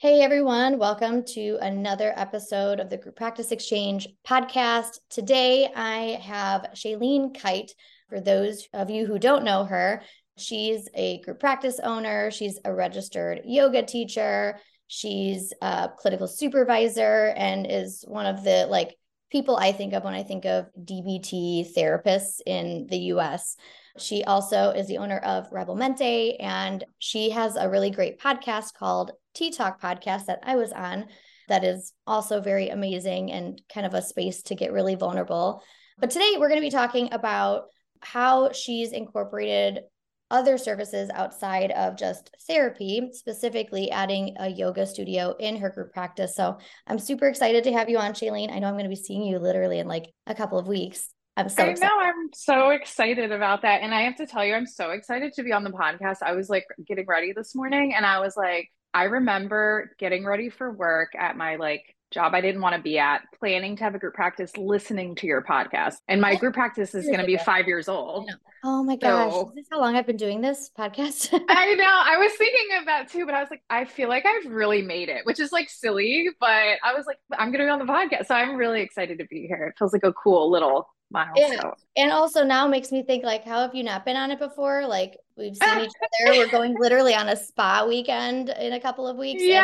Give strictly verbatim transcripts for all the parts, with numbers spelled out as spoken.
Hey everyone, welcome to another episode of the Group Practice Exchange podcast. Today I have Shaelene Kite. For those of you who don't know her, she's a group practice owner, she's a registered yoga teacher, she's a clinical supervisor, and is one of the like people I think of when I think of D B T therapists in the U S. She also is the owner of Rebel Mente, and she has a really great podcast called Tea Talk Podcast that I was on that is also very amazing and kind of a space to get really vulnerable. But today we're going to be talking about how she's incorporated other services outside of just therapy, specifically adding a yoga studio in her group practice. So I'm super excited to have you on, Shaelene. I know I'm going to be seeing you literally in like a couple of weeks. I'm so I excited. know I'm so excited about that. And I have to tell you, I'm so excited to be on the podcast. I was like getting ready this morning and I was like, I remember getting ready for work at my like job I didn't want to be at, planning to have a group practice, listening to your podcast. And my group practice is going to be five years old. Oh my gosh. So, is this how long I've been doing this podcast? I know. I was thinking of that too, but I was like, I feel like I've really made it, which is like silly, but I was like, I'm going to be on the podcast. So I'm really excited to be here. It feels like a cool little milestone. And, and also now makes me think like, how have you not been on it before? Like we've seen each other. We're going literally on a spa weekend in a couple of weeks. Yeah,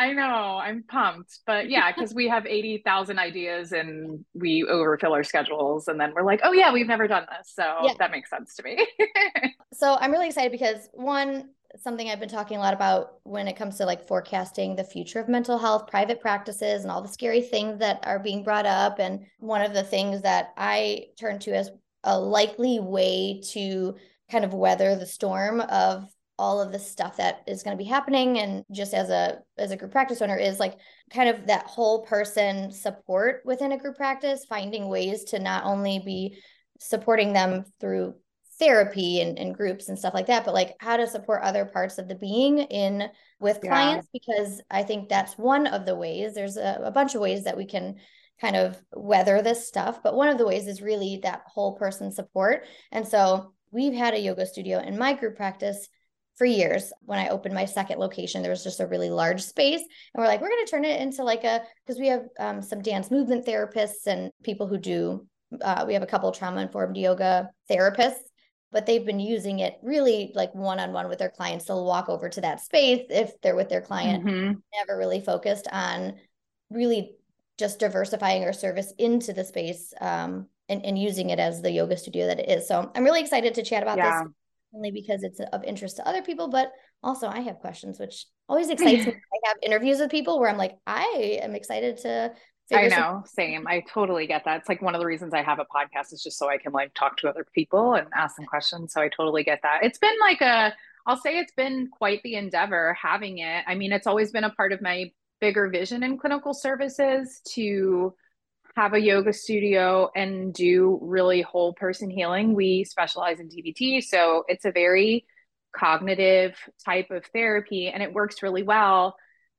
and- I know. I'm pumped. But yeah, because we have eighty thousand ideas and we overfill our schedules. And then we're like, oh yeah, we've never done this. So yeah. That makes sense to me. So I'm really excited because one, something I've been talking a lot about when it comes to like forecasting the future of mental health, private practices, and all the scary things that are being brought up. And one of the things that I turn to as a likely way to kind of weather the storm of all of the stuff that is going to be happening. And just as a, as a group practice owner is like kind of that whole person support within a group practice, finding ways to not only be supporting them through therapy and, and groups and stuff like that, but like how to support other parts of the being in with yeah. clients, because I think that's one of the ways. There's a, a bunch of ways that we can kind of weather this stuff, but one of the ways is really that whole person support. And so we've had a yoga studio in my group practice for years. When I opened my second location, there was just a really large space. And we're like, we're going to turn it into like a, because we have um, some dance movement therapists and people who do, uh, we have a couple of trauma-informed yoga therapists, but they've been using it really like one-on-one with their clients. They'll walk over to that space if they're with their client, mm-hmm. never really focused on really just diversifying our service into the space um, and, and using it as the yoga studio that it is. So I'm really excited to chat about yeah. this, only because it's of interest to other people, but also I have questions, which always excites me. I have interviews with people where I'm like, I am excited to I know. Same. I totally get that. It's like one of the reasons I have a podcast is just so I can like talk to other people and ask them questions. So I totally get that. It's been like a, I'll say it's been quite the endeavor having it. I mean, it's always been a part of my bigger vision in clinical services to have a yoga studio and do really whole person healing. We specialize in D B T. So it's a very cognitive type of therapy and it works really well.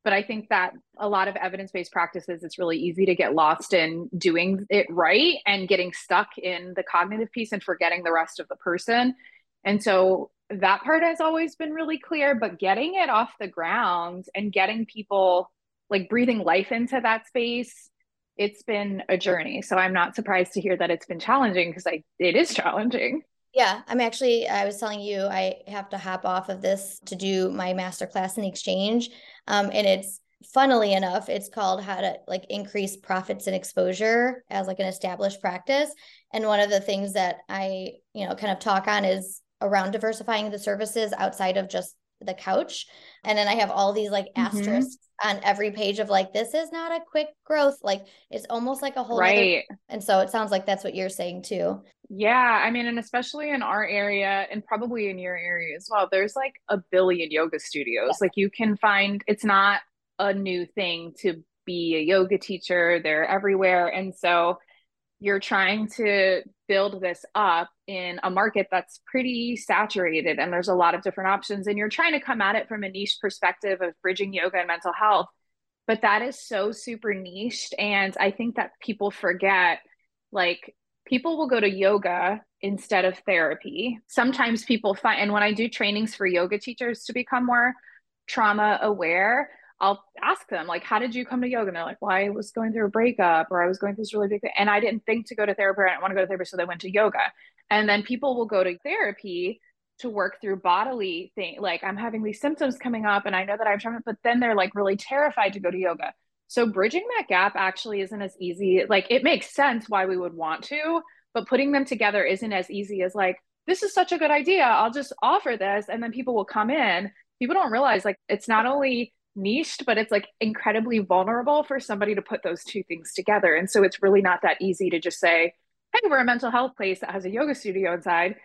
But I think that a lot of evidence-based practices, it's really easy to get lost in doing it right and getting stuck in the cognitive piece and forgetting the rest of the person. And so that part has always been really clear, but getting it off the ground and getting people like breathing life into that space, it's been a journey. So I'm not surprised to hear that it's been challenging, because I it is challenging. Yeah, I'm actually, I was telling you, I have to hop off of this to do my masterclass in exchange. Um, and it's, funnily enough, it's called How to like Increase Profits and Exposure as like an Established Practice. And one of the things that I, you know, kind of talk on is around diversifying the services outside of just the couch. And then I have all these like asterisks mm-hmm. on every page of like, this is not a quick growth. Like it's almost like a whole, right. other... And so it sounds like that's what you're saying too. Yeah. I mean, and especially in our area and probably in your area as well, there's like a billion yoga studios. Yeah. Like you can find, it's not a new thing to be a yoga teacher. They're everywhere. And so you're trying to build this up in a market that's pretty saturated and there's a lot of different options, and you're trying to come at it from a niche perspective of bridging yoga and mental health, but that is so super niched. And I think that people forget, like people will go to yoga instead of therapy. Sometimes people find, and when I do trainings for yoga teachers to become more trauma aware, I'll ask them like, how did you come to yoga? And they're like, well, I was going through a breakup, or I was going through this really big thing, and I didn't think to go to therapy, or I didn't want to go to therapy, so they went to yoga. And then people will go to therapy to work through bodily things. Like I'm having these symptoms coming up and I know that I'm trying to, but then they're like really terrified to go to yoga. So bridging that gap actually isn't as easy. Like it makes sense why we would want to, but putting them together isn't as easy as like, this is such a good idea, I'll just offer this. And then people will come in. People don't realize like it's not only niched, but it's like incredibly vulnerable for somebody to put those two things together. And so it's really not that easy to just say, hey, we're a mental health place that has a yoga studio inside,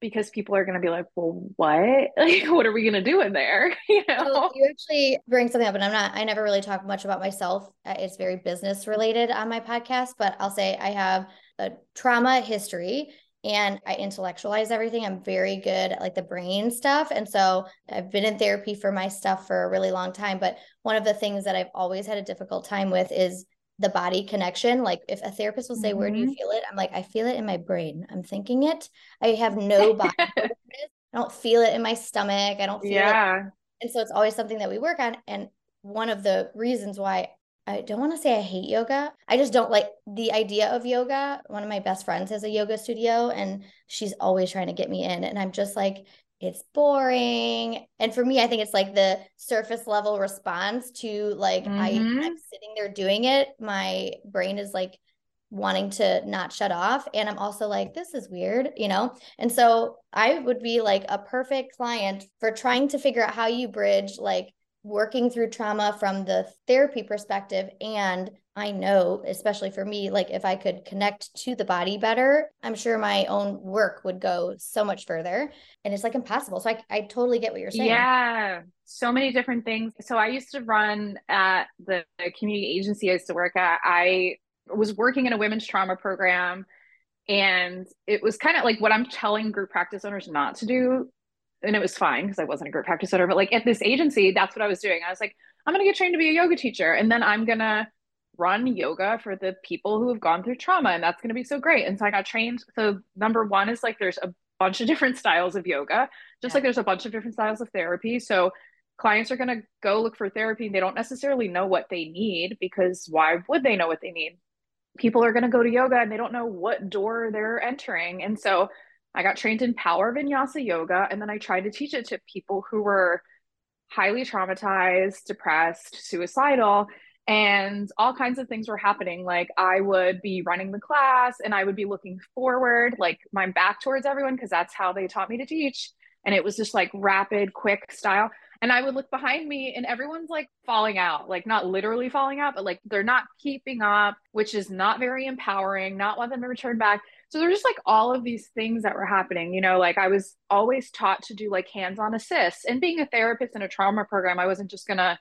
because people are going to be like, well, what? Like, what are we going to do in there? You know? So you actually bring something up, and I'm not, I never really talk much about myself. It's very business related on my podcast, but I'll say I have a trauma history and I intellectualize everything. I'm very good at like the brain stuff. And so I've been in therapy for my stuff for a really long time. But one of the things that I've always had a difficult time with is the body connection. Like if a therapist will say, mm-hmm. where do you feel it? I'm like, I feel it in my brain. I'm thinking it. I have no body. I don't feel it in my stomach. I don't feel yeah. it. And so it's always something that we work on. And one of the reasons why I don't want to say I hate yoga, I just don't like the idea of yoga. One of my best friends has a yoga studio and she's always trying to get me in. And I'm just like, it's boring. And for me, I think it's like the surface level response to like, mm-hmm. I, I'm sitting there doing it. My brain is like wanting to not shut off. And I'm also like, this is weird, you know? And so I would be like a perfect client for trying to figure out how you bridge like working through trauma from the therapy perspective. And I know, especially for me, like if I could connect to the body better, I'm sure my own work would go so much further, and it's like impossible. So I, I totally get what you're saying. Yeah. So many different things. So I used to run at the community agency I used to work at. I was working in a women's trauma program, and it was kind of like what I'm telling group practice owners not to do. And it was fine because I wasn't a group practice owner, but like at this agency, that's what I was doing. I was like, I'm going to get trained to be a yoga teacher, and then I'm going to run yoga for the people who have gone through trauma, and that's going to be so great. And so I got trained. So number one is like, there's a bunch of different styles of yoga, just yeah. like there's a bunch of different styles of therapy. So clients are going to go look for therapy, and they don't necessarily know what they need, because why would they know what they need? People are going to go to yoga and they don't know what door they're entering. And so I got trained in power vinyasa yoga, and then I tried to teach it to people who were highly traumatized, depressed, suicidal, and all kinds of things were happening. Like I would be running the class and I would be looking forward, like my back towards everyone, because that's how they taught me to teach. And it was just like rapid, quick style. And I would look behind me and everyone's like falling out, like not literally falling out, but like they're not keeping up, which is not very empowering, not want them to return back. So there's just like all of these things that were happening, you know, like I was always taught to do like hands-on assists, and being a therapist in a trauma program, I wasn't just going to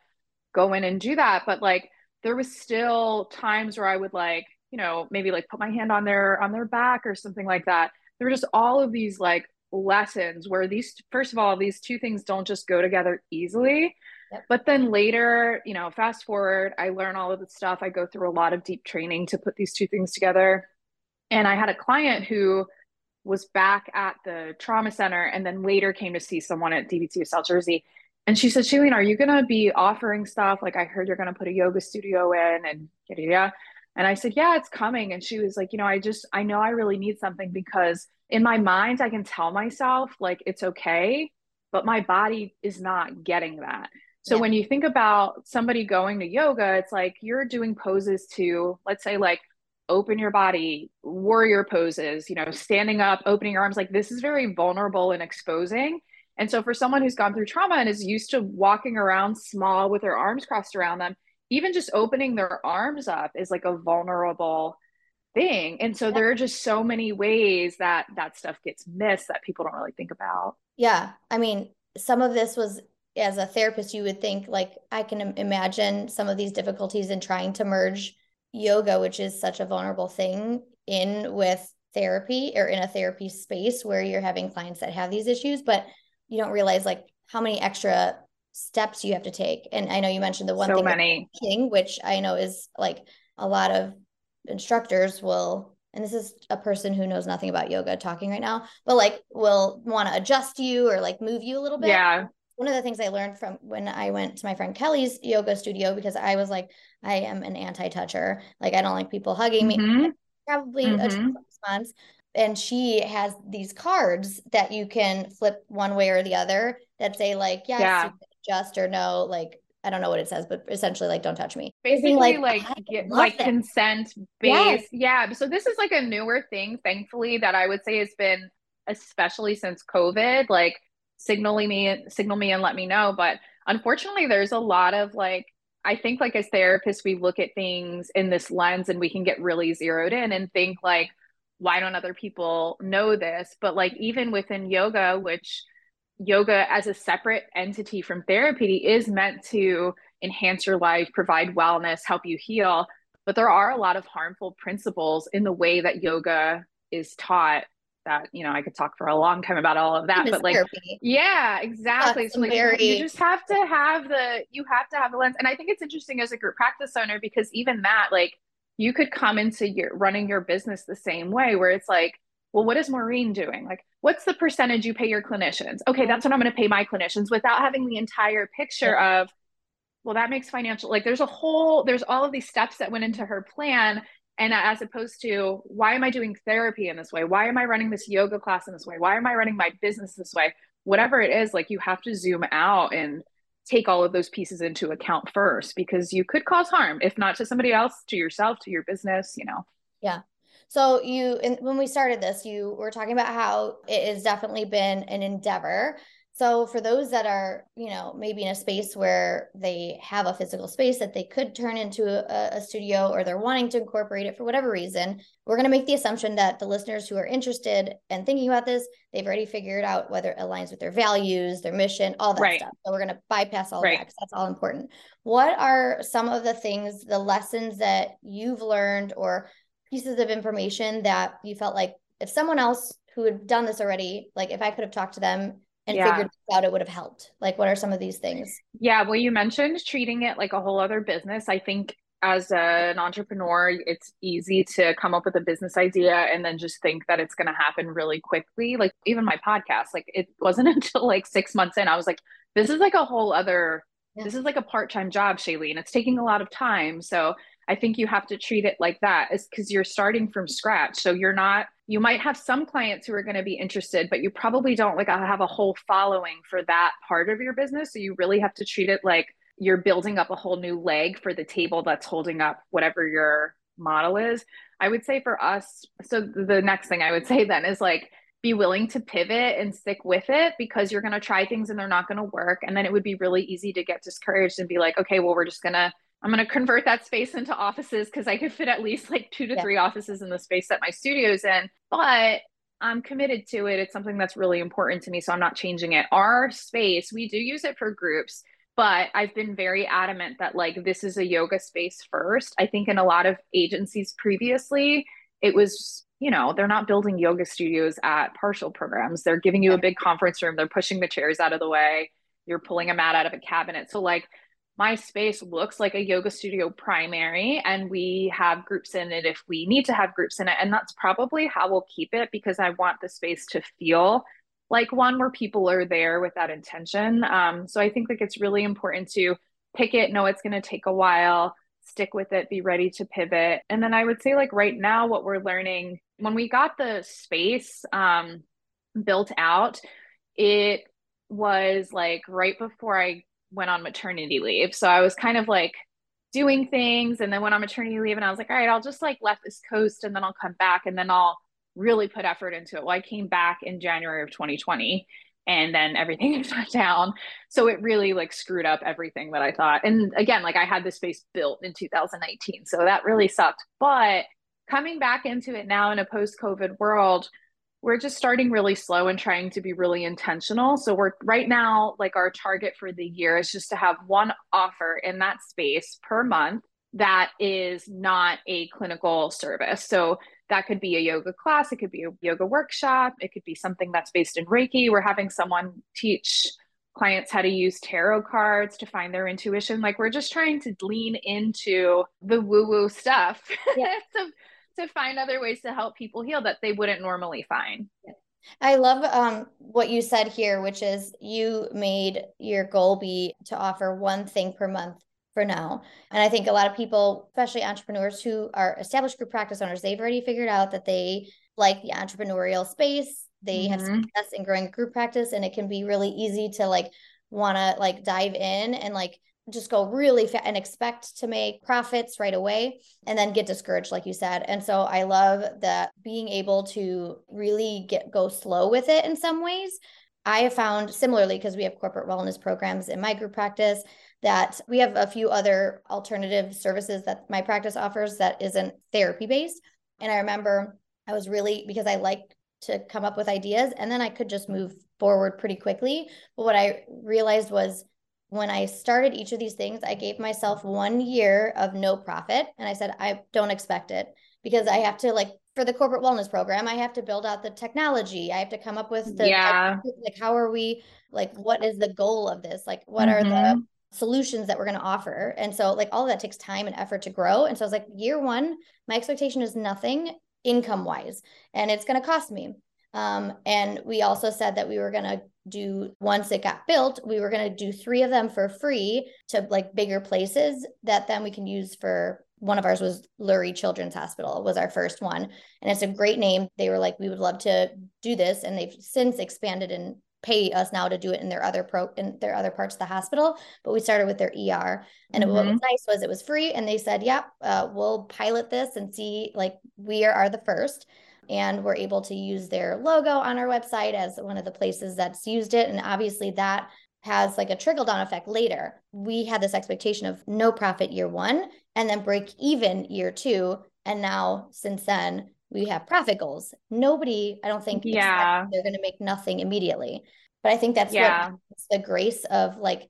go in and do that. But like, there was still times where I would like, you know, maybe like put my hand on their, on their back or something like that. There were just all of these like lessons where these, first of all, these two things don't just go together easily. Yep. But then later, you know, fast forward, I learn all of the stuff. I go through a lot of deep training to put these two things together. And I had a client who was back at the trauma center and then later came to see someone at D B T of South Jersey. And she said, Shaelene, are you going to be offering stuff? Like, I heard you're going to put a yoga studio in and yeah. And I said, yeah, it's coming. And she was like, you know, I just, I know I really need something because in my mind, I can tell myself like, it's okay, but my body is not getting that. So yeah. When you think about somebody going to yoga, it's like you're doing poses to, let's say like open your body, warrior poses, you know, standing up, opening your arms, like this is very vulnerable and exposing. And so for someone who's gone through trauma and is used to walking around small with their arms crossed around them, even just opening their arms up is like a vulnerable thing. And so yeah. There are just so many ways that that stuff gets missed that people don't really think about. Yeah. I mean, some of this was, as a therapist, you would think like, I can imagine some of these difficulties in trying to merge yoga, which is such a vulnerable thing, in with therapy or in a therapy space where you're having clients that have these issues, but you don't realize like how many extra steps you have to take. And I know you mentioned the one so thing, many. Teaching, which I know is like a lot of instructors will, and this is a person who knows nothing about yoga talking right now, but like will want to adjust you or like move you a little bit. Yeah. One of the things I learned from when I went to my friend Kelly's yoga studio, because I was like, I am an anti-toucher. Like, I don't like people hugging mm-hmm. me. Probably mm-hmm. a response. And she has these cards that you can flip one way or the other that say like, yes, yeah. you can adjust or no, like, I don't know what it says, but essentially like, don't touch me. Basically like, like, get, like consent based. Yes. Yeah. So this is like a newer thing, thankfully, that I would say has been, especially since COVID, like signaling me, signal me and let me know. But unfortunately there's a lot of like, I think like as therapists, we look at things in this lens and we can get really zeroed in and think like, why don't other people know this? But like, even within yoga, which yoga as a separate entity from therapy is meant to enhance your life, provide wellness, help you heal. But there are a lot of harmful principles in the way that yoga is taught that, you know, I could talk for a long time about all of that, but like, therapy. Yeah, exactly. That's so like, very... you just have to have the, you have to have the lens. And I think it's interesting as a group practice owner, because even that, like, you could come into your running your business the same way where it's like, well, what is Maureen doing? Like, what's the percentage you pay your clinicians? Okay. That's what I'm going to pay my clinicians without having the entire picture of, well, that makes financial, like there's a whole, there's all of these steps that went into her plan. And as opposed to, why am I doing therapy in this way? Why am I running this yoga class in this way? Why am I running my business this way? Whatever it is, like you have to zoom out and take all of those pieces into account first, because you could cause harm, if not to somebody else, to yourself, to your business, you know? Yeah. So you, and when we started this, you were talking about how it has definitely been an endeavor. So for those that are, you know, maybe in a space where they have a physical space that they could turn into a, a studio, or they're wanting to incorporate it for whatever reason, we're going to make the assumption that the listeners who are interested and thinking about this, they've already figured out whether it aligns with their values, their mission, all that right. stuff. So we're going to bypass all right. of that because that's all important. What are some of the things, the lessons that you've learned or pieces of information that you felt like if someone else who had done this already, like if I could have talked to them and yeah. figured this out, it would have helped? Like, what are some of these things? Yeah. Well, you mentioned treating it like a whole other business. I think as a, an entrepreneur, it's easy to come up with a business idea and then just think that it's going to happen really quickly. Like even my podcast, like it wasn't until like six months in, I was like, this is like a whole other, yeah. this is like a part-time job, Shaelene. It's taking a lot of time. So I think you have to treat it like that, is because you're starting from scratch. So you're not, you might have some clients who are going to be interested, but you probably don't like have a whole following for that part of your business. So you really have to treat it like you're building up a whole new leg for the table that's holding up whatever your model is. I would say for us, so the next thing I would say then is like, be willing to pivot and stick with it, because you're going to try things and they're not going to work. And then it would be really easy to get discouraged and be like, okay, well, we're just going to, I'm going to convert that space into offices, because I could fit at least like two to yeah. three offices in the space that my studio's in, but I'm committed to it. It's something that's really important to me, so I'm not changing it. Our space, we do use it for groups, but I've been very adamant that like, this is a yoga space first. I think in a lot of agencies previously, it was, you know, they're not building yoga studios at partial programs. They're giving you a big conference room. They're pushing the chairs out of the way. you're pulling a mat out of a cabinet. So like my space looks like a yoga studio primary, and we have groups in it if we need to have groups in it. And that's probably how we'll keep it, because I want the space to feel like one where people are there with that intention. Um, so I think like it's really important to pick it, know it's going to take a while, stick with it, be ready to pivot. And then I would say like right now what we're learning, when we got the space um, built out, it was like right before I went on maternity leave. So I was kind of like doing things and then went on maternity leave, and I was like, all right, I'll just like left this coast and then I'll come back and then I'll really put effort into it. Well, I came back in January of twenty twenty and then everything shut down. So it really like screwed up everything that I thought. And again, like I had this space built in two thousand nineteen. So that really sucked. But coming back into it now in a post-COVID world, we're just starting really slow and trying to be really intentional. So we're right now, like our target for the year is just to have one offer in that space per month that is not a clinical service. So that could be a yoga class. It could be a yoga workshop. It could be something that's based in Reiki. We're having someone teach clients how to use tarot cards to find their intuition. Like we're just trying to lean into the woo-woo stuff. Yeah. so, to find other ways to help people heal that they wouldn't normally find. I love um, what you said here, which is you made your goal be to offer one thing per month for now. And I think a lot of people, especially entrepreneurs who are established group practice owners, they've already figured out that they like the entrepreneurial space. They mm-hmm. have success in growing group practice, and it can be really easy to like, want to like dive in and like, just go really fast and expect to make profits right away and then get discouraged, like you said. And so I love that being able to really get go slow with it in some ways. I have found similarly, because we have corporate wellness programs in my group practice, that we have a few other alternative services that my practice offers that isn't therapy based. And I remember I was really, because I like to come up with ideas and then I could just move forward pretty quickly. But what I realized was, when I started each of these things, I gave myself one year of no profit. And I said, I don't expect it, because I have to like, for the corporate wellness program, I have to build out the technology. I have to come up with the, yeah. like, how are we, like, what is the goal of this? Like, what mm-hmm. are the solutions that we're going to offer? And so like, all of that takes time and effort to grow. And so I was like, year one, my expectation is nothing income wise, and it's going to cost me. Um, and we also said that we were going to do, once it got built, we were going to do three of them for free to like bigger places that then we can use for, one of ours was Lurie Children's Hospital was our first one. And it's a great name. They were like, we would love to do this. And they've since expanded and pay us now to do it in their other pro in their other parts of the hospital. But we started with their E R. And mm-hmm. it, what was nice was it was free. And they said, yep, uh, we'll pilot this and see, like, we are, are the first. And we're able to use their logo on our website as one of the places that's used it. And obviously that has like a trickle-down effect later. We had this expectation of no profit year one and then break even year two. And now since then we have profit goals. Nobody, I don't think yeah. they're going to make nothing immediately. But I think that's yeah. what, the grace of like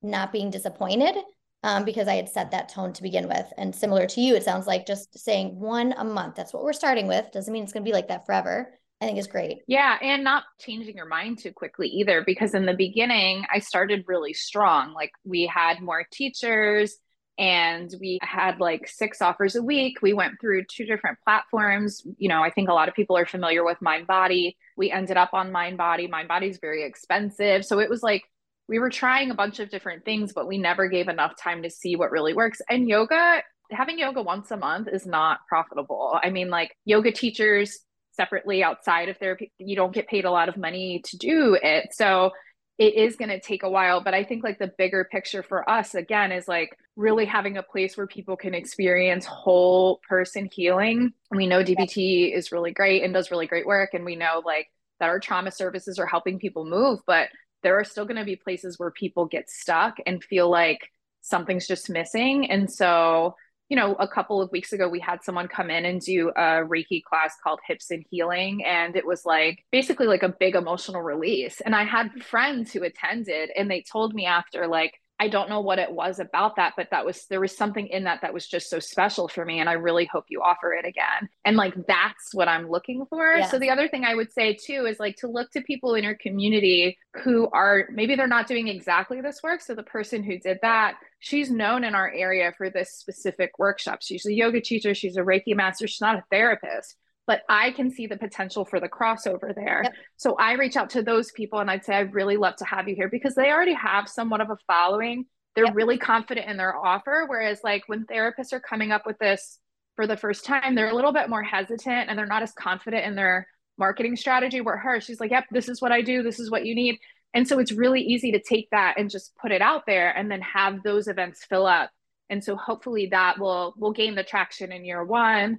not being disappointed, um, because I had set that tone to begin with. And similar to you, it sounds like just saying one a month, that's what we're starting with. Doesn't mean it's going to be like that forever. I think it's great. Yeah. And not changing your mind too quickly either, because in the beginning I started really strong. Like we had more teachers and we had like six offers a week. We went through two different platforms. You know, I think a lot of people are familiar with MindBody. We ended up on MindBody. MindBody is very expensive. So it was like, we were trying a bunch of different things, but we never gave enough time to see what really works. And yoga, having yoga once a month is not profitable. I mean, like yoga teachers separately outside of therapy, you don't get paid a lot of money to do it. So it is going to take a while. But I think like the bigger picture for us, again, is like really having a place where people can experience whole person healing. We know D B T is really great and does really great work. And we know like that our trauma services are helping people move, but there are still going to be places where people get stuck and feel like something's just missing. And so, you know, a couple of weeks ago, we had someone come in and do a Reiki class called Hips and Healing. And it was like, basically like a big emotional release. And I had friends who attended and they told me after, like, I don't know what it was about that, but that was, there was something in that that was just so special for me. And I really hope you offer it again. And like, that's what I'm looking for. Yeah. So the other thing I would say too, is like to look to people in your community who are, maybe they're not doing exactly this work. So the person who did that, she's known in our area for this specific workshop. She's a yoga teacher. She's a Reiki master. She's not a therapist, but I can see the potential for the crossover there. Yep. So I reach out to those people and I'd say, I'd really love to have you here, because they already have somewhat of a following. They're yep. really confident in their offer. Whereas like when therapists are coming up with this for the first time, they're a little bit more hesitant and they're not as confident in their marketing strategy. Where her, she's like, yep, this is what I do. This is what you need. And so it's really easy to take that and just put it out there and then have those events fill up. And so hopefully that will, will gain the traction in year one,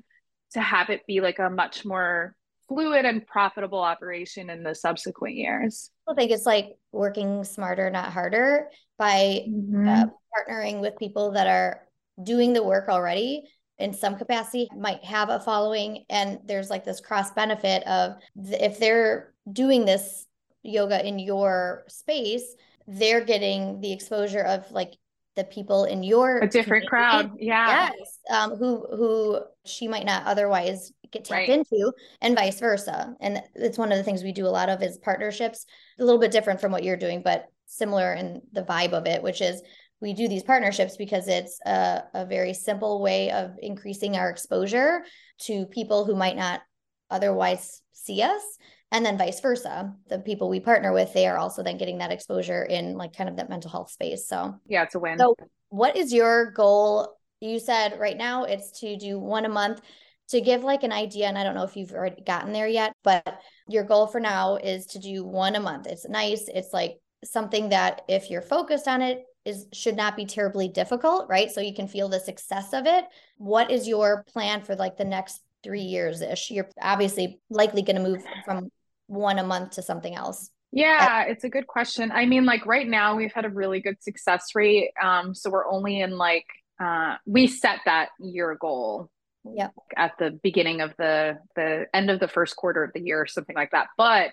to have it be like a much more fluid and profitable operation in the subsequent years. I think it's like working smarter, not harder, by mm-hmm. uh, partnering with people that are doing the work already in some capacity, might have a following. And there's like this cross benefit of th- if they're doing this yoga in your space, they're getting the exposure of like the people in your a different crowd, yeah, yes, um, who who she might not otherwise get tapped right. into, and vice versa. And it's one of the things we do a lot of is partnerships. A little bit different from what you're doing, but similar in the vibe of it, which is we do these partnerships because it's a, a very simple way of increasing our exposure to people who might not otherwise see us. And then vice versa, the people we partner with, they are also then getting that exposure in like kind of that mental health space. So yeah, it's a win. So what is your goal? You said right now it's to do one a month. To give like an idea, and I don't know if you've already gotten there yet, but your goal for now is to do one a month. It's nice. It's like something that if you're focused on it, is should not be terribly difficult, right? So you can feel the success of it. What is your plan for like the next three years-ish? You're obviously likely going to move from one a month to something else? Yeah, it's a good question. I mean, like right now we've had a really good success rate. Um, so we're only in like, uh, we set that year goal yep. at the beginning of the, the end of the first quarter of the year or something like that. But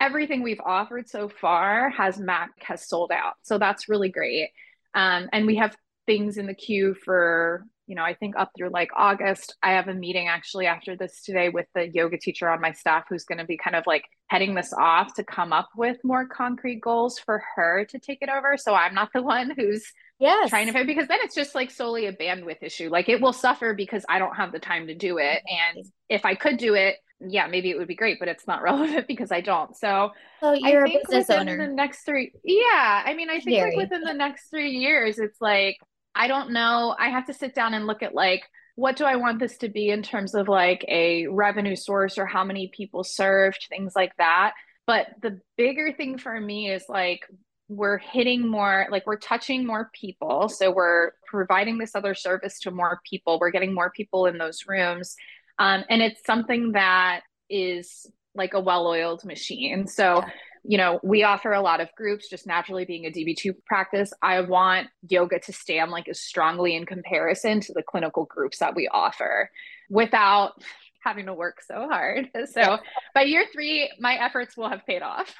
everything we've offered so far has Mac has sold out. So that's really great. Um, and we have things in the queue for, you know, I think up through like August. I have a meeting actually after this today with the yoga teacher on my staff who's going to be kind of like heading this off to come up with more concrete goals for her to take it over. So I'm not the one who's yes. trying to figure, because then it's just like solely a bandwidth issue. Like it will suffer because I don't have the time to do it. And if I could do it, yeah, maybe it would be great, but it's not relevant because I don't. So, so you're I think a business within owner. The next three, yeah. I mean, I think Very. like within the next three years, it's like, I don't know. I have to sit down and look at like, what do I want this to be in terms of like a revenue source or how many people served, things like that. But the bigger thing for me is like, we're hitting more, like we're touching more people. So we're providing this other service to more people. We're getting more people in those rooms. Um, and it's something that is like a well-oiled machine. So yeah. You know, we offer a lot of groups, just naturally being a D B T practice. I want yoga to stand like as strongly in comparison to the clinical groups that we offer without having to work so hard. So yeah. by year three, my efforts will have paid off.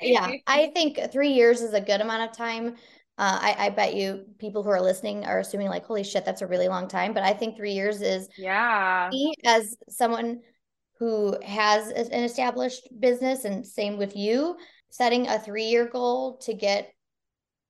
Yeah, I think three years is a good amount of time. Uh, I, I bet you people who are listening are assuming like, holy shit, that's a really long time. But I think three years is, yeah, me, as someone who has an established business, and same with you, setting a three-year goal to get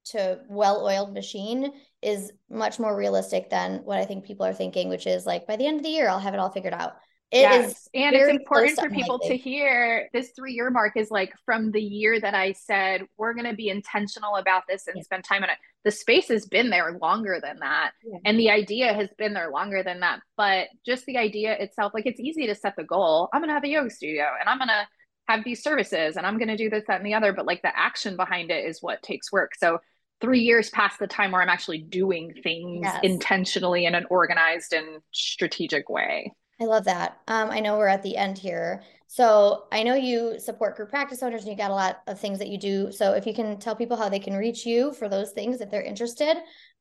to well-oiled machine is much more realistic than what I think people are thinking, which is like, by the end of the year, I'll have it all figured out. It yes. is, and it's important for people to hear this three-year mark is like from the year that I said, we're going to be intentional about this and yeah. spend time on it. The space has been there longer than that. Yeah. And the idea has been there longer than that. But just the idea itself, like it's easy to set the goal. I'm going to have a yoga studio and I'm going to have these services and I'm going to do this, that, and the other. But like the action behind it is what takes work. So three years past the time where I'm actually doing things yes. intentionally in an organized and strategic way. I love that. Um, I know we're at the end here. So I know you support group practice owners and you got a lot of things that you do. So if you can tell people how they can reach you for those things, if they're interested,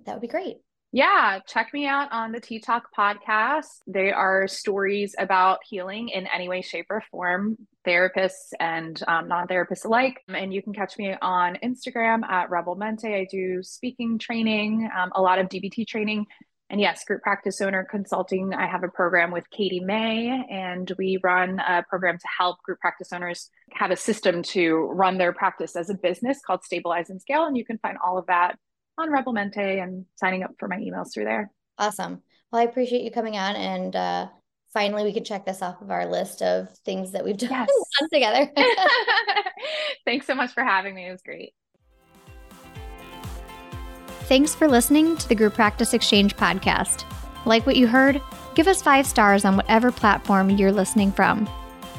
that would be great. Yeah, check me out on the Tea Talk podcast. They are stories about healing in any way, shape, or form, therapists and um, non-therapists alike. And you can catch me on Instagram at Rebel Mente. I do speaking training, um, a lot of D B T training. And yes, group practice owner consulting. I have a program with Katie May, and we run a program to help group practice owners have a system to run their practice as a business called Stabilize and Scale. And you can find all of that on Rebel Mente and signing up for my emails through there. Awesome. Well, I appreciate you coming on, and uh, finally we can check this off of our list of things that we've done, yes. done together. Thanks so much for having me. It was great. Thanks for listening to the Group Practice Exchange podcast. Like what you heard? Give us five stars on whatever platform you're listening from.